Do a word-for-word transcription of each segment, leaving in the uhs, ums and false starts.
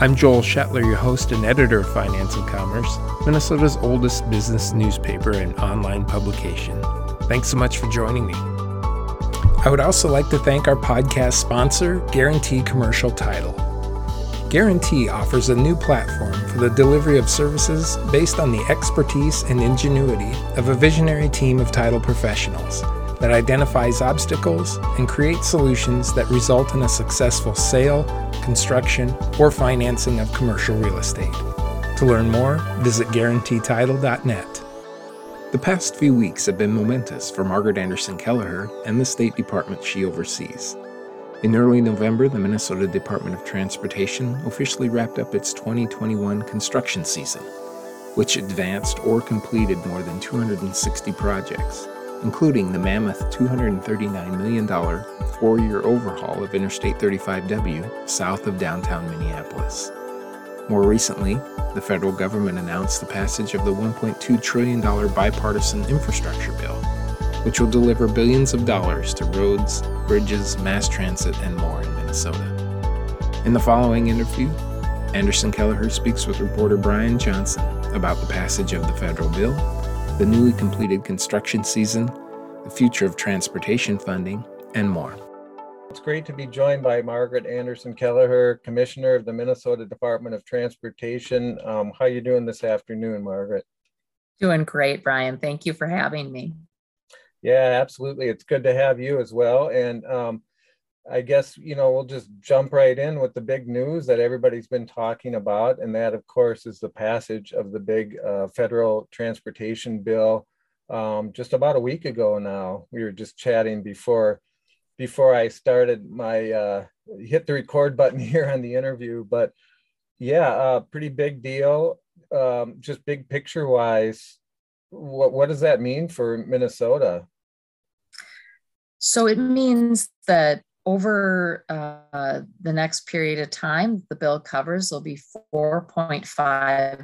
I'm Joel Shetler, your host and editor of Finance and Commerce, Minnesota's oldest business newspaper and online publication. Thanks so much for joining me. I would also like to thank our podcast sponsor, Guarantee Commercial Title. Guarantee offers a new platform for the delivery of services based on the expertise and ingenuity of a visionary team of title professionals that identifies obstacles and creates solutions that result in a successful sale, construction, or financing of commercial real estate. To learn more, visit guarantee title dot net. The past few weeks have been momentous for Margaret Anderson Kelleher and the State Department she oversees. In early November, the Minnesota Department of Transportation officially wrapped up its twenty twenty-one construction season, which advanced or completed more than two hundred sixty projects, including the mammoth two hundred thirty-nine million dollars four-year overhaul of Interstate thirty-five W south of downtown Minneapolis. More recently, the federal government announced the passage of the one point two trillion dollars bipartisan infrastructure bill, which will deliver billions of dollars to roads, bridges, mass transit, and more in Minnesota. In the following interview, Anderson Kelleher speaks with reporter Brian Johnson about the passage of the federal bill, the newly completed construction season, the future of transportation funding, and more. It's great to be joined by Margaret Anderson Kelleher, Commissioner of the Minnesota Department of Transportation. Um, how are you doing this afternoon, Margaret? Doing great, Brian. Thank you for having me. Yeah, absolutely. It's good to have you as well. And um, I guess, you know, we'll just jump right in with the big news that everybody's been talking about. And that, of course, is the passage of the big uh, federal transportation bill um, just about a week ago now. We were just chatting before before I started my, uh, hit the record button here on the interview, but yeah, uh, pretty big deal. Um, just big picture wise, what, what does that mean for Minnesota? So it means that over uh, the next period of time, the bill covers will be four point five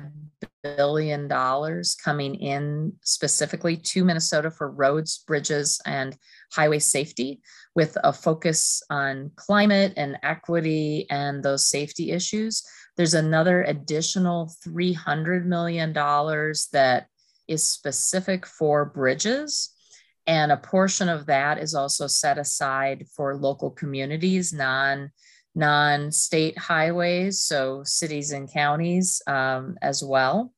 billion dollars coming in specifically to Minnesota for roads, bridges, and highway safety, with a focus on climate and equity and those safety issues. There's another additional three hundred million dollars that is specific for bridges. And a portion of that is also set aside for local communities, non, non-state highways, so cities and counties um, as well.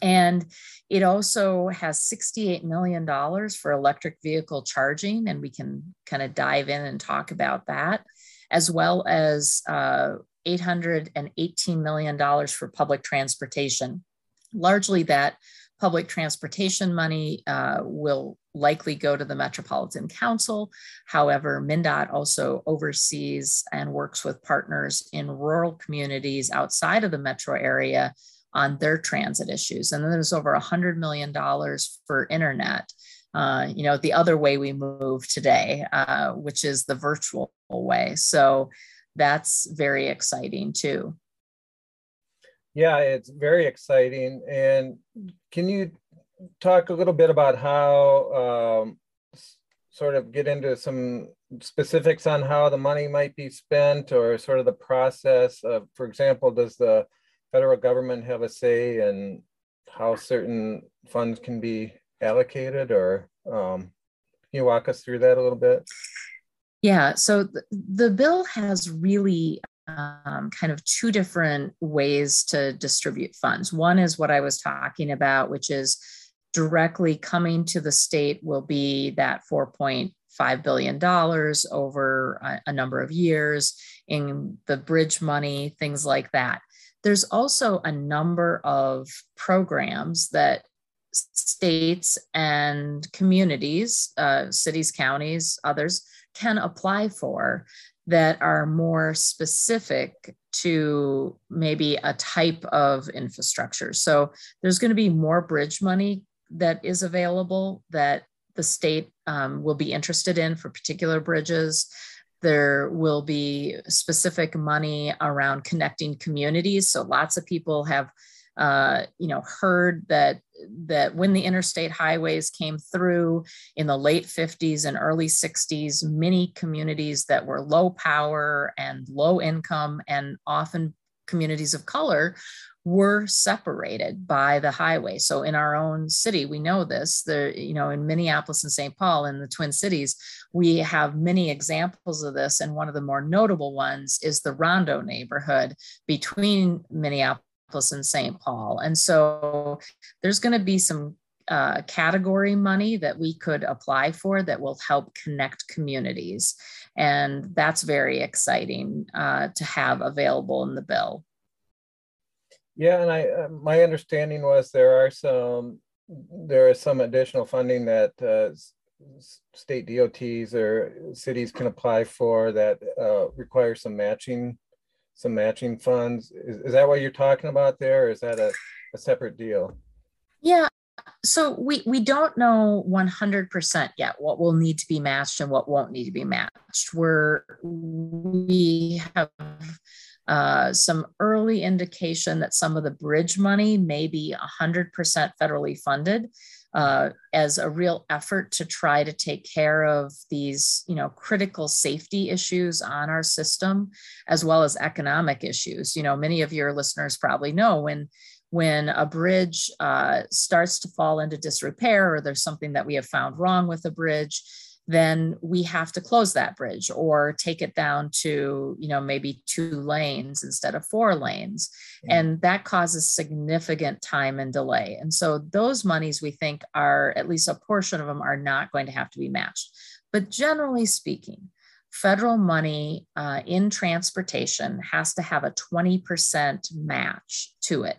And it also has sixty-eight million dollars for electric vehicle charging, and we can kind of dive in and talk about that, as well as uh, eight hundred eighteen million dollars for public transportation. Largely that public transportation money uh, will likely go to the Metropolitan Council. However, MnDOT also oversees and works with partners in rural communities outside of the metro area on their transit issues. And then there's over one hundred million dollars for internet, uh, you know, the other way we move today, uh, which is the virtual way. So that's very exciting too. Yeah, it's very exciting. And can you talk a little bit about how, um, sort of get into some specifics on how the money might be spent, or sort of the process of, for example, does the federal government have a say in how certain funds can be allocated, or um, can you walk us through that a little bit? Yeah, so th- the bill has really Um, kind of two different ways to distribute funds. One is what I was talking about, which is directly coming to the state will be that four point five billion dollars over a, a number of years in the bridge money, things like that. There's also a number of programs that states and communities, uh, cities, counties, others can apply for that are more specific to maybe a type of infrastructure. So there's going to be more bridge money that is available that the state um, will be interested in for particular bridges. There will be specific money around connecting communities. So lots of people have Uh, you know, heard that that when the interstate highways came through in the late fifties and early sixties, many communities that were low power and low income and often communities of color were separated by the highway. So in our own city, we know this, the, you know, in Minneapolis and Saint Paul in the Twin Cities, we have many examples of this. And one of the more notable ones is the Rondo neighborhood between Minneapolis in Saint Paul. And so there's going to be some uh, category money that we could apply for that will help connect communities. And that's very exciting uh, to have available in the bill. Yeah, and I, uh, my understanding was there are some, there is some additional funding that uh, state D O Ts or cities can apply for that uh, requires some matching some matching funds. Is, is that what you're talking about there? Or is that a, a separate deal? Yeah, so we, we don't know one hundred percent yet what will need to be matched and what won't need to be matched. We're, we have uh, some early indication that some of the bridge money may be one hundred percent federally funded uh, as a real effort to try to take care of these, you know, critical safety issues on our system, as well as economic issues. You know, many of your listeners probably know when, when a bridge uh, starts to fall into disrepair, or there's something that we have found wrong with a bridge, then we have to close that bridge or take it down to, you know, maybe two lanes instead of four lanes. And that causes significant time and delay. And so those monies, we think, are, at least a portion of them, are not going to have to be matched. But generally speaking, federal money uh, in transportation has to have a twenty percent match to it.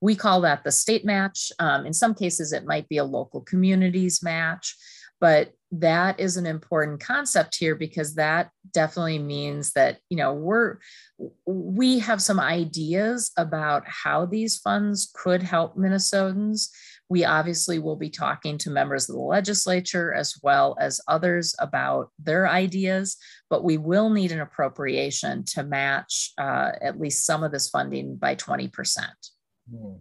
We call that the state match. Um, in some cases, it might be a local community's match. But that is an important concept here, because that definitely means that, you know, we're, we have some ideas about how these funds could help Minnesotans. We obviously will be talking to members of the legislature as well as others about their ideas, but we will need an appropriation to match uh, at least some of this funding by twenty percent. Hmm.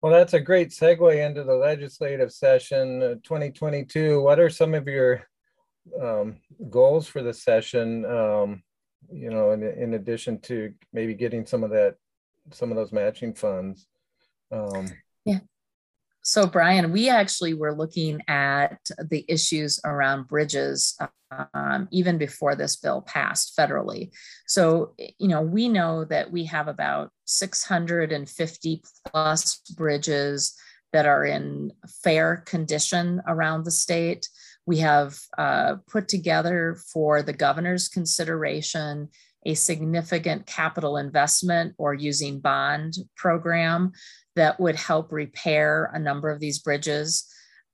Well, that's a great segue into the legislative session uh, twenty twenty-two. What are some of your um, goals for the session, um, you know, in, in addition to maybe getting some of that, some of those matching funds? Um, yeah. So, Brian, we actually were looking at the issues around bridges um, even before this bill passed federally. So, you know, we know that we have about six hundred fifty plus bridges that are in fair condition around the state. We have uh, put together for the governor's consideration a significant capital investment or using bond program that would help repair a number of these bridges.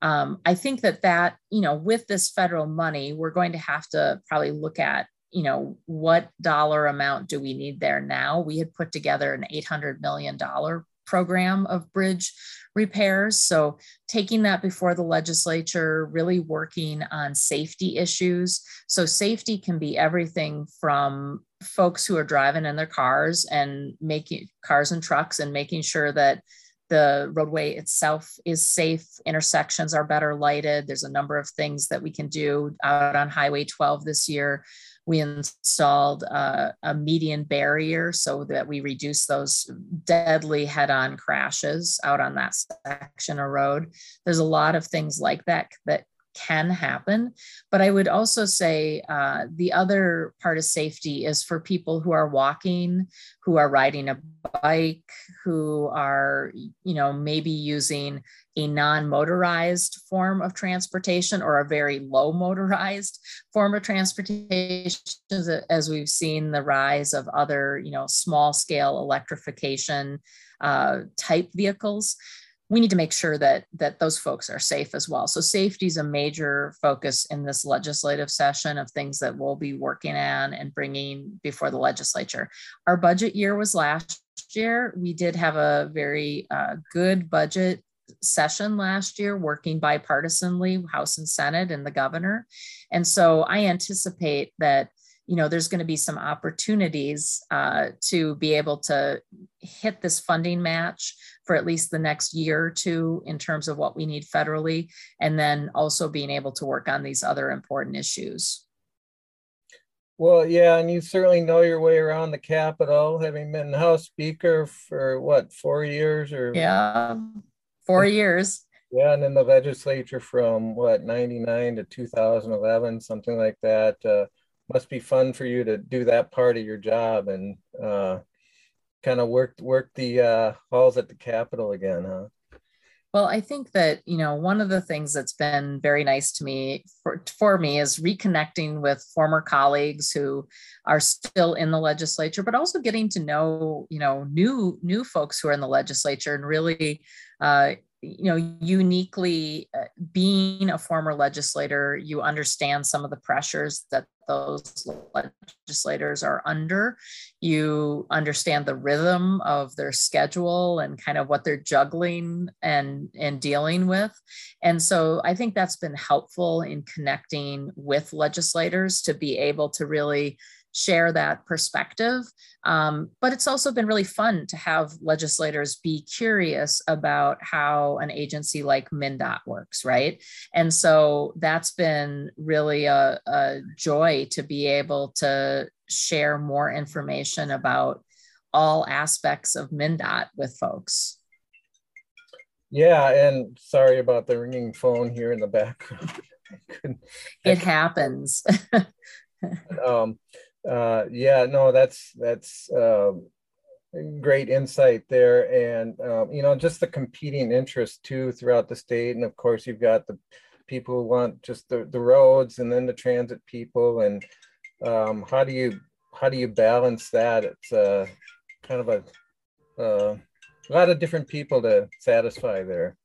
Um, I think that that, you know, with this federal money, we're going to have to probably look at, you know, what dollar amount do we need there now? We had put together an eight hundred million dollars program of bridge repairs. So taking that before the legislature, really working on safety issues. So safety can be everything from folks who are driving in their cars and making cars and trucks and making sure that the roadway itself is safe. Intersections are better lighted. There's a number of things that we can do out on Highway twelve this year. We installed uh, a median barrier so that we reduce those deadly head-on crashes out on that section of road. There's a lot of things like that that can happen. But I would also say uh, the other part of safety is for people who are walking, who are riding a bike, who are, you know, maybe using a non-motorized form of transportation or a very low motorized form of transportation, as we've seen the rise of other, you know, small scale electrification uh, type vehicles. we need to make sure that that those folks are safe as well. So safety is a major focus in this legislative session of things that we'll be working on and bringing before the legislature. Our budget year was last year. We did have a very uh, good budget session last year, working bipartisanly, House and Senate and the governor. And so I anticipate that, you know, there's going to be some opportunities uh, to be able to hit this funding match for at least the next year or two in terms of what we need federally, and then also being able to work on these other important issues. Well, yeah, and you certainly know your way around the Capitol, having been House Speaker for what, four years or? Yeah, four years. Yeah, and in the legislature from what, ninety-nine to two thousand eleven, something like that. Uh, must be fun for you to do that part of your job and uh, kind of work work the uh, halls at the Capitol again, huh? Well, I think that, you know, one of the things that's been very nice to me for, for me is reconnecting with former colleagues who are still in the legislature, but also getting to know, you know, new new folks who are in the legislature and really, uh, you know, uniquely being a former legislator, you understand some of the pressures that those legislators are under. You understand the rhythm of their schedule and kind of what they're juggling and, and dealing with. And so I think that's been helpful in connecting with legislators to be able to really share that perspective. Um, but it's also been really fun to have legislators be curious about how an agency like MnDOT works, right? And so that's been really a, a joy to be able to share more information about all aspects of MnDOT with folks. Yeah, and sorry about the ringing phone here in the background. It happens. um, Uh, yeah, no, that's that's uh, great insight there. And, um, you know, just the competing interests, too, throughout the state. And, of course, you've got the people who want just the, the roads and then the transit people. And um, how do you how do you balance that? It's uh, kind of a, uh, a lot of different people to satisfy there.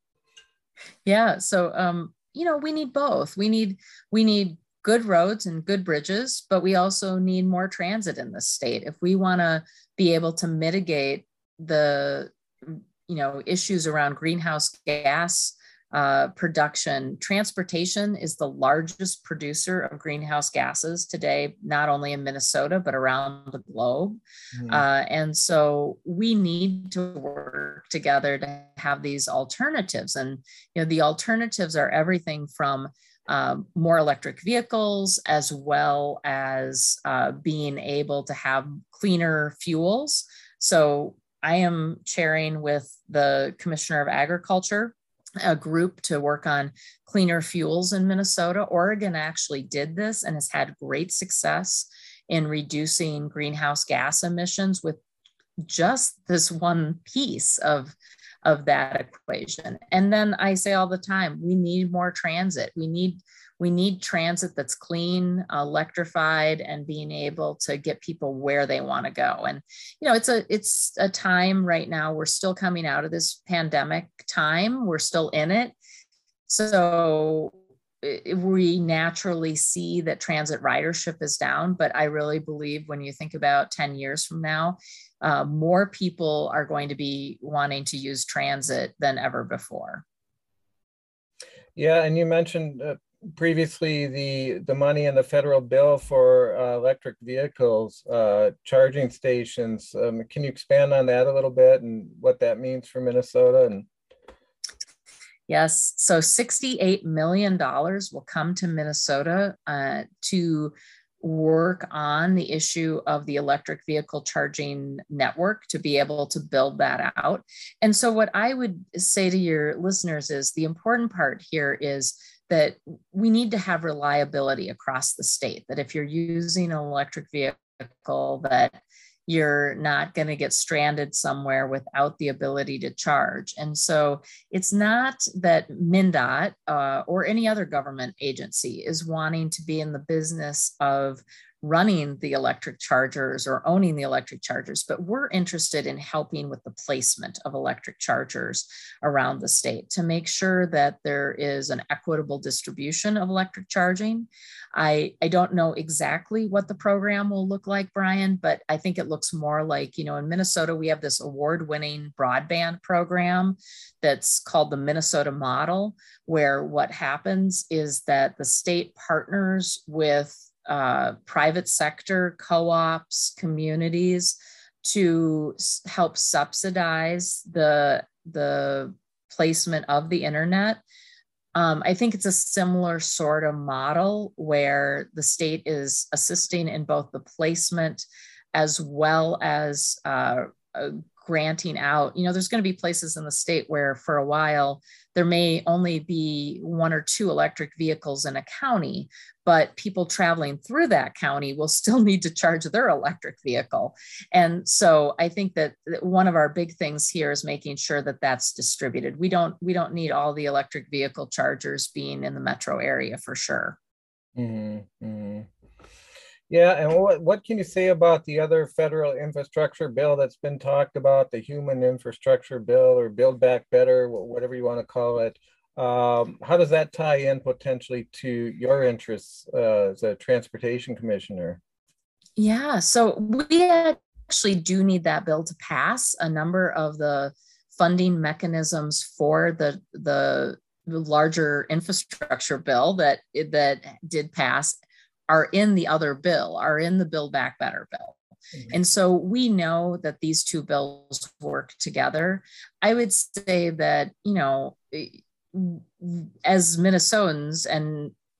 Yeah. So, um, you know, we need both. We need we need. good roads and good bridges, but we also need more transit in the state. If we want to be able to mitigate the, you know, issues around greenhouse gas uh, production, transportation is the largest producer of greenhouse gases today, not only in Minnesota, but around the globe. Mm-hmm. Uh, and so we need to work together to have these alternatives. And, you know, the alternatives are everything from Um, more electric vehicles, as well as uh, being able to have cleaner fuels. So I am chairing with the Commissioner of Agriculture a group to work on cleaner fuels in Minnesota. Oregon actually did this and has had great success in reducing greenhouse gas emissions with just this one piece of of that equation. And then I say all the time, we need more transit. We need we need transit that's clean, electrified, and being able to get people where they want to go. And, you know, it's a it's a time right now, we're still coming out of this pandemic time, we're still in it. So we naturally see that transit ridership is down, but I really believe when you think about ten years from now, uh, more people are going to be wanting to use transit than ever before. Yeah, and you mentioned uh, previously the, the money in the federal bill for uh, electric vehicles, uh, charging stations. Um, can you expand on that a little bit and what that means for Minnesota? And yes, so sixty-eight million dollars will come to Minnesota uh, to work on the issue of the electric vehicle charging network to be able to build that out. And so what I would say to your listeners is the important part here is that we need to have reliability across the state, that if you're using an electric vehicle, that you're not going to get stranded somewhere without the ability to charge. And so it's not that MnDOT uh, or any other government agency is wanting to be in the business of running the electric chargers or owning the electric chargers, but we're interested in helping with the placement of electric chargers around the state to make sure that there is an equitable distribution of electric charging. I, I don't know exactly what the program will look like, Brian, but I think it looks more like, you know, in Minnesota, we have this award-winning broadband program that's called the Minnesota model, where what happens is that the state partners with Uh, private sector, co-ops, communities to s- help subsidize the, the placement of the internet. Um, I think it's a similar sort of model where the state is assisting in both the placement as well as uh, uh, granting out. You know, there's going to be places in the state where for a while there may only be one or two electric vehicles in a county, but people traveling through that county will still need to charge their electric vehicle. And so I think that one of our big things here is making sure that that's distributed. We don't we don't need all the electric vehicle chargers being in the metro area for sure. Mm-hmm. Yeah, and what, what can you say about the other federal infrastructure bill that's been talked about, the human infrastructure bill or Build Back Better, whatever you want to call it? Um, how does that tie in potentially to your interests uh, as a transportation commissioner? Yeah, so we actually do need that bill to pass. A number of the funding mechanisms for the the larger infrastructure bill that that did pass are in the other bill, are in the Build Back Better bill. Mm-hmm. And so we know that these two bills work together. I would say that, you know, as Minnesotans and,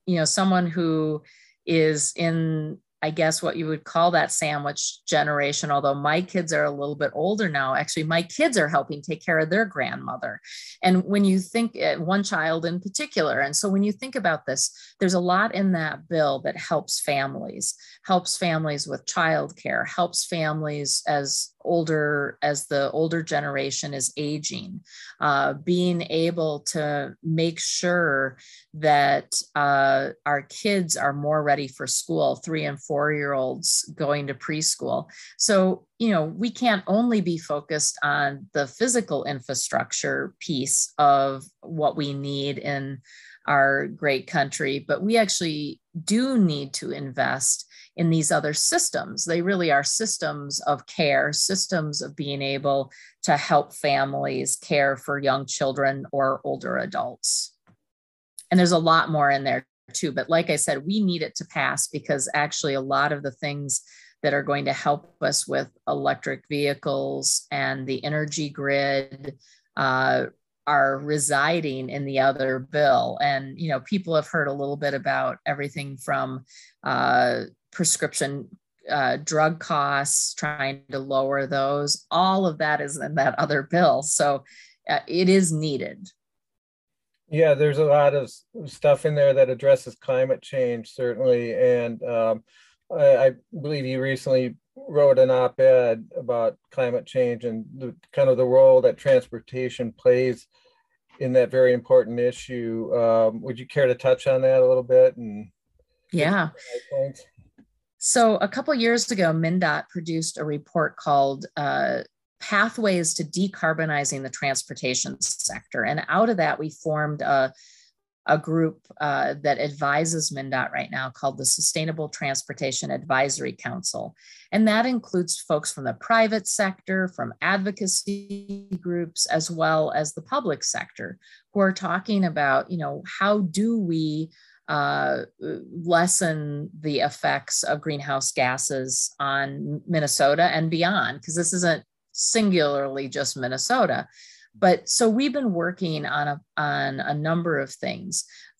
you know, someone who is in, I guess what you would call that sandwich generation, although my kids are a little bit older now, actually my kids are helping take care of their grandmother. And when you think one child in particular, and so when you think about this, there's a lot in that bill that helps families, helps families with childcare, helps families as older, as the older generation is aging, uh, being able to make sure that uh, our kids are more ready for school, three and four. four-year-olds going to preschool. So, you know, we can't only be focused on the physical infrastructure piece of what we need in our great country, but we actually do need to invest in these other systems. They really are systems of care, systems of being able to help families care for young children or older adults. And there's a lot more in there too. But like I said, we need it to pass because actually a lot of the things that are going to help us with electric vehicles and the energy grid uh, are residing in the other bill. And, you know, people have heard a little bit about everything from uh, prescription uh, drug costs, trying to lower those. All of that is in that other bill. So uh, it is needed. Yeah, there's a lot of stuff in there that addresses climate change, certainly. And um, I, I believe you recently wrote an op-ed about climate change and the, kind of the role that transportation plays in that very important issue. Um, would you care to touch on that a little bit? And yeah. So a couple of years ago, MnDOT produced a report called uh, Pathways to Decarbonizing the Transportation Sector. And out of that, we formed a, a group uh, that advises MnDOT right now called the Sustainable Transportation Advisory Council. And that includes folks from the private sector, from advocacy groups, as well as the public sector, who are talking about, you know, how do we Uh, lessen the effects of greenhouse gases on Minnesota and beyond, because this isn't singularly just Minnesota. But so we've been working on a, on a number of things.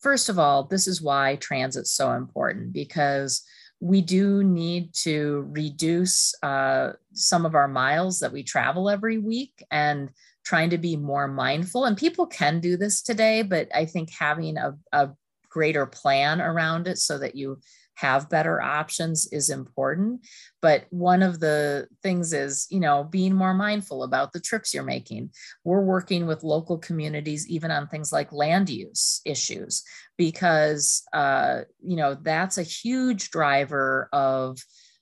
First of all, this is why transit's so important, because we do need to reduce uh, some of our miles that we travel every week and trying to be more mindful. And people can do this today, but I think having a, a greater plan around it so that you have better options is important. But one of the things is, you know, being more mindful about the trips you're making. We're working with local communities, even on things like land use issues, because, uh, you know, that's a huge driver of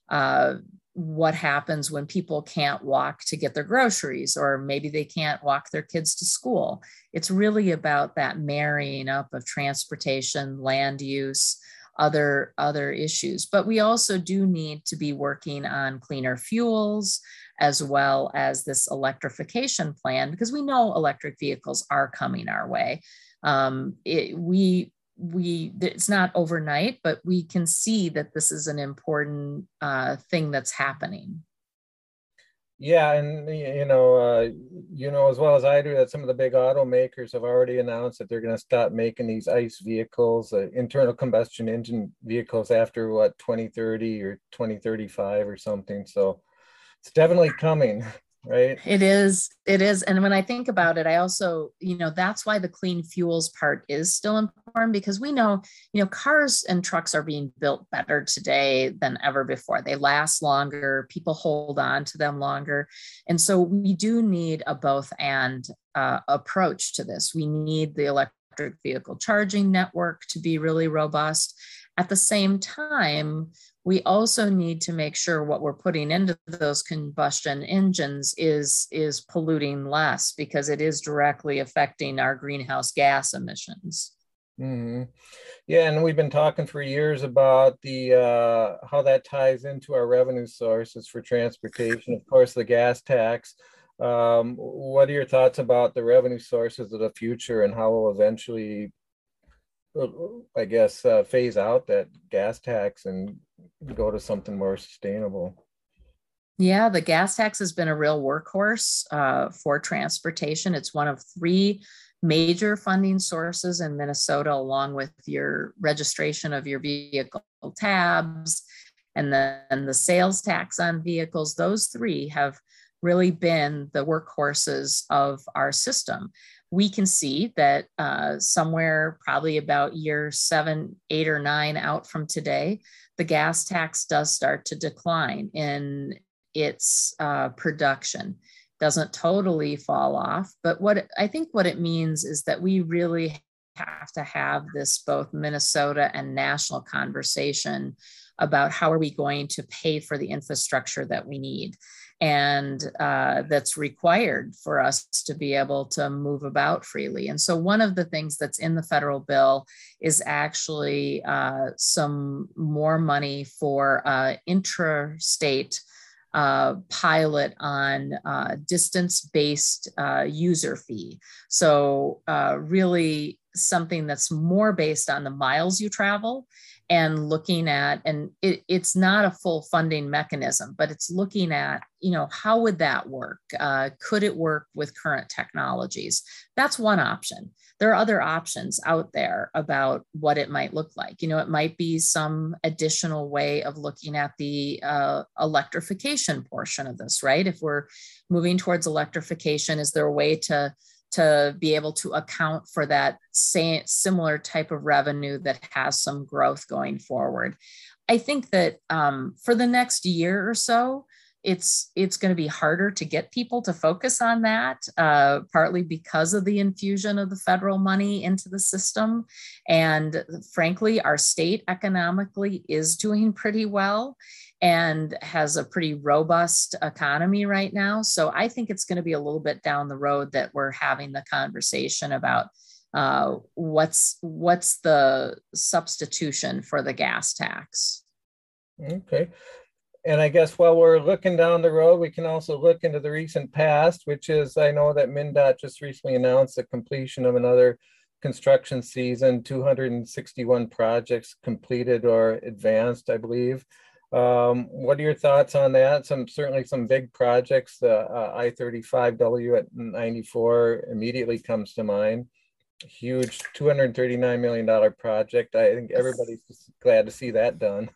uh, what happens when people can't walk to get their groceries, or maybe they can't walk their kids to school. It's really about that marrying up of transportation, land use, other, other issues. But we also do need to be working on cleaner fuels, as well as this electrification plan, because we know electric vehicles are coming our way. Um, it, we We it's not overnight, but we can see that this is an important uh, thing that's happening. Yeah, and you know, uh, you know as well as I do that some of the big automakers have already announced that they're going to stop making these ICE vehicles, uh, internal combustion engine vehicles, after what, twenty thirty or twenty thirty-five or something. So it's definitely coming. Right. It is. It is. And when I think about it, I also, you know, that's why the clean fuels part is still important, because we know, you know, cars and trucks are being built better today than ever before. They last longer. People hold on to them longer. And so we do need a both and uh, approach to this. We need the electric vehicle charging network to be really robust. At the same time, we also need to make sure what we're putting into those combustion engines is, is polluting less, because it is directly affecting our greenhouse gas emissions. Mm-hmm. Yeah, and we've been talking for years about the uh, how that ties into our revenue sources for transportation, of course, the gas tax. Um, what are your thoughts about the revenue sources of the future and how we'll eventually, I guess, uh, phase out that gas tax and go to something more sustainable? Yeah, the gas tax has been a real workhorse uh, for transportation. It's one of three major funding sources in Minnesota, along with your registration of your vehicle tabs and then the sales tax on vehicles. Those three have really been the workhorses of our system. We can see that uh, somewhere probably about year seven, eight, or nine out from today, the gas tax does start to decline in its uh, production. Doesn't totally fall off, but what I think what it means is that we really have to have this both Minnesota and national conversation about how are we going to pay for the infrastructure that we need. And uh, that's required for us to be able to move about freely. And so one of the things that's in the federal bill is actually uh, some more money for uh, intrastate uh, pilot on uh, distance-based uh, user fee. So uh, really something that's more based on the miles you travel, and looking at, and it, it's not a full funding mechanism, but it's looking at, you know, how would that work? Uh, could it work with current technologies? That's one option. There are other options out there about what it might look like. You know, it might be some additional way of looking at the uh, electrification portion of this, right? If we're moving towards electrification, is there a way to to be able to account for that same similar type of revenue that has some growth going forward? I think that um, for the next year or so, it's it's going to be harder to get people to focus on that, uh, partly because of the infusion of the federal money into the system. And frankly, our state economically is doing pretty well and has a pretty robust economy right now. So I think it's going to be a little bit down the road that we're having the conversation about uh, what's what's the substitution for the gas tax. Okay. And I guess while we're looking down the road, we can also look into the recent past, which is, I know that MnDOT just recently announced the completion of another construction season, two hundred sixty-one projects completed or advanced, I believe. Um, what are your thoughts on that? Some certainly some big projects, uh, uh, I thirty-five W at ninety-four immediately comes to mind. Huge two hundred thirty-nine million dollar project. I think everybody's just glad to see that done.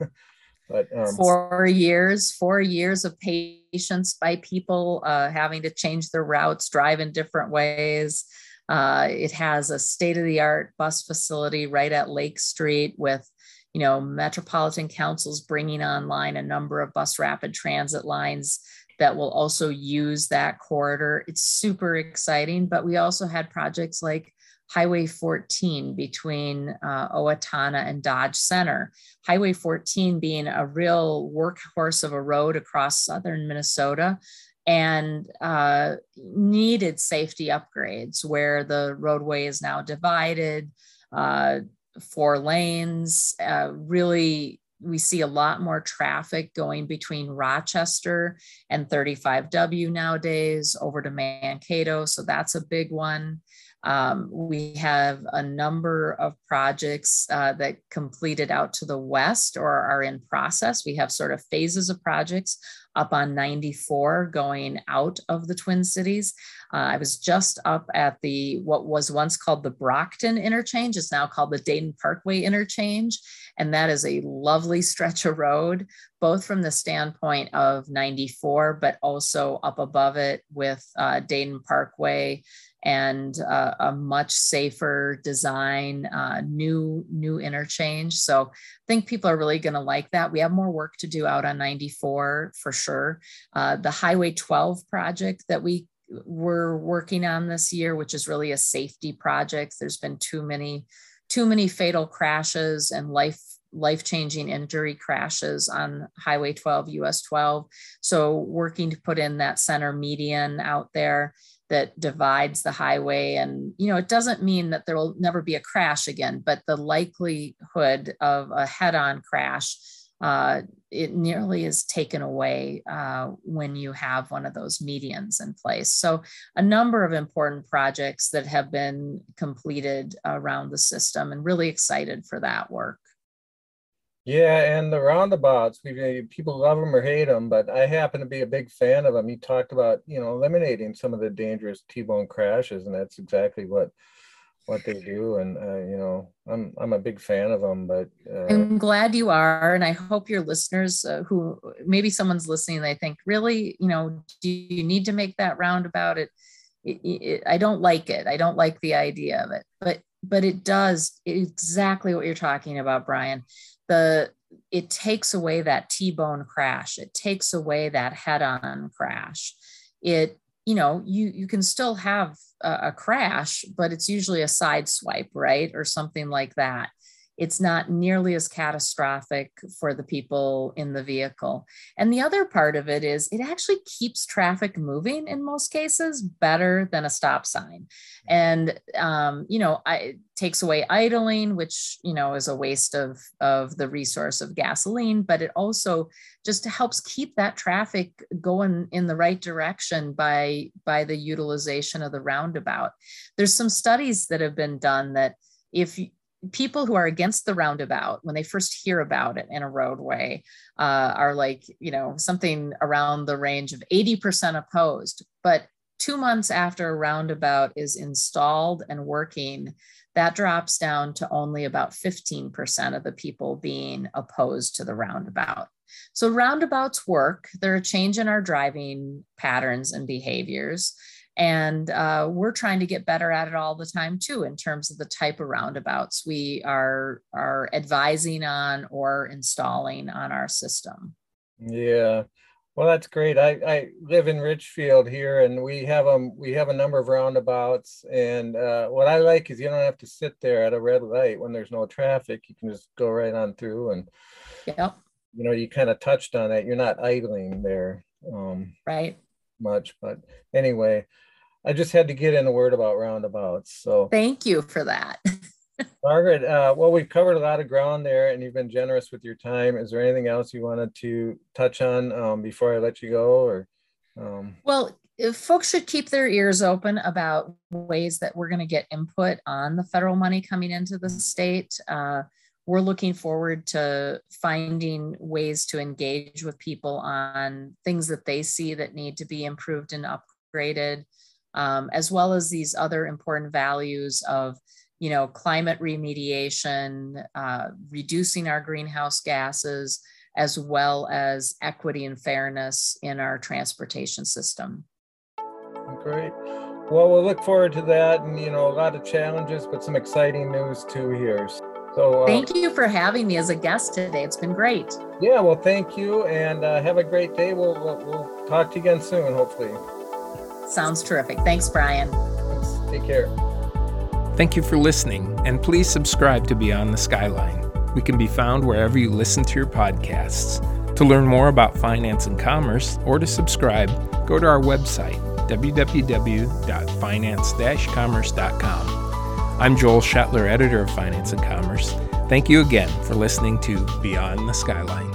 But, um, four years, four years of patience by people uh, having to change their routes, drive in different ways. Uh, it has a state-of-the-art bus facility right at Lake Street with, you know, Metropolitan Council's bringing online a number of bus rapid transit lines that will also use that corridor. It's super exciting, but we also had projects like Highway fourteen between uh, Owatonna and Dodge Center. Highway fourteen being a real workhorse of a road across southern Minnesota, and uh, needed safety upgrades where the roadway is now divided, uh, four lanes. Uh, really, we see a lot more traffic going between Rochester and thirty-five W nowadays over to Mankato. So that's a big one. Um, we have a number of projects uh, that completed out to the west or are in process. We have sort of phases of projects up on ninety-four going out of the Twin Cities. Uh, I was just up at the, what was once called the Brockton Interchange. It's now called the Dayton Parkway Interchange. And that is a lovely stretch of road, both from the standpoint of ninety-four, but also up above it with uh, Dayton Parkway and uh, a much safer design, uh, new, new interchange. So I think people are really gonna like that. We have more work to do out on ninety-four for sure. Uh, the Highway twelve project that we were working on this year, which is really a safety project. There's been too many, too many fatal crashes and life life-changing injury crashes on Highway twelve, U S twelve. So working to put in that center median out there that divides the highway. And, you know, it doesn't mean that there will never be a crash again, but the likelihood of a head-on crash, uh, it nearly is taken away uh, when you have one of those medians in place. So a number of important projects that have been completed around the system, and really excited for that work. Yeah, and the roundabouts, we people love them or hate them, but I happen to be a big fan of them. You talked about, you know, eliminating some of the dangerous T-bone crashes, and that's exactly what what they do. And uh, you know, I'm I'm a big fan of them. But uh, I'm glad you are, and I hope your listeners, uh, who maybe someone's listening, they think, really, you know, do you need to make that roundabout? It, it, it I don't like it. I don't like the idea of it, but but it does exactly what you're talking about, Brian. The, it takes away that T-bone crash. It takes away that head-on crash. It, you know, you, you can still have a, a crash, but it's usually a side swipe, right? Or something like that. It's not nearly as catastrophic for the people in the vehicle. And the other part of it is it actually keeps traffic moving in most cases better than a stop sign. And, um, you know, I, it takes away idling, which, you know, is a waste of, of the resource of gasoline, but it also just helps keep that traffic going in the right direction by, by the utilization of the roundabout. There's some studies that have been done that if you, people who are against the roundabout, when they first hear about it in a roadway, uh, are like, you know, something around the range of eighty percent opposed. But two months after a roundabout is installed and working, that drops down to only about fifteen percent of the people being opposed to the roundabout. So roundabouts work. They're a change in our driving patterns and behaviors. And uh, we're trying to get better at it all the time too, in terms of the type of roundabouts we are are advising on or installing on our system. Yeah, well, that's great. I, I live in Ridgefield here, and we have um we have a number of roundabouts. And uh, what I like is you don't have to sit there at a red light when there's no traffic. You can just go right on through, and yep. You know, you kind of touched on that. You're not idling there. Um, right. Much, but anyway, I just had to get in a word about roundabouts. So thank you for that. Margaret, uh, well, we've covered a lot of ground there, and you've been generous with your time. Is there anything else you wanted to touch on um, before I let you go? Or um... Well, if folks should keep their ears open about ways that we're going to get input on the federal money coming into the state. Uh, We're looking forward to finding ways to engage with people on things that they see that need to be improved and upgraded, um, as well as these other important values of, you know, climate remediation, uh, reducing our greenhouse gases, as well as equity and fairness in our transportation system. Great. Well, we'll look forward to that, and, you know, a lot of challenges, but some exciting news too here. So uh, thank you for having me as a guest today. It's been great. Yeah, well, thank you, and uh, have a great day. We'll, we'll we'll talk to you again soon, hopefully. Sounds terrific. Thanks, Brian. Thanks. Take care. Thank you for listening, and please subscribe to Beyond the Skyline. We can be found wherever you listen to your podcasts. To learn more about Finance and Commerce or to subscribe, go to our website, w w w dot finance dash commerce dot com. I'm Joel Shetler, editor of Finance and Commerce. Thank you again for listening to Beyond the Skyline.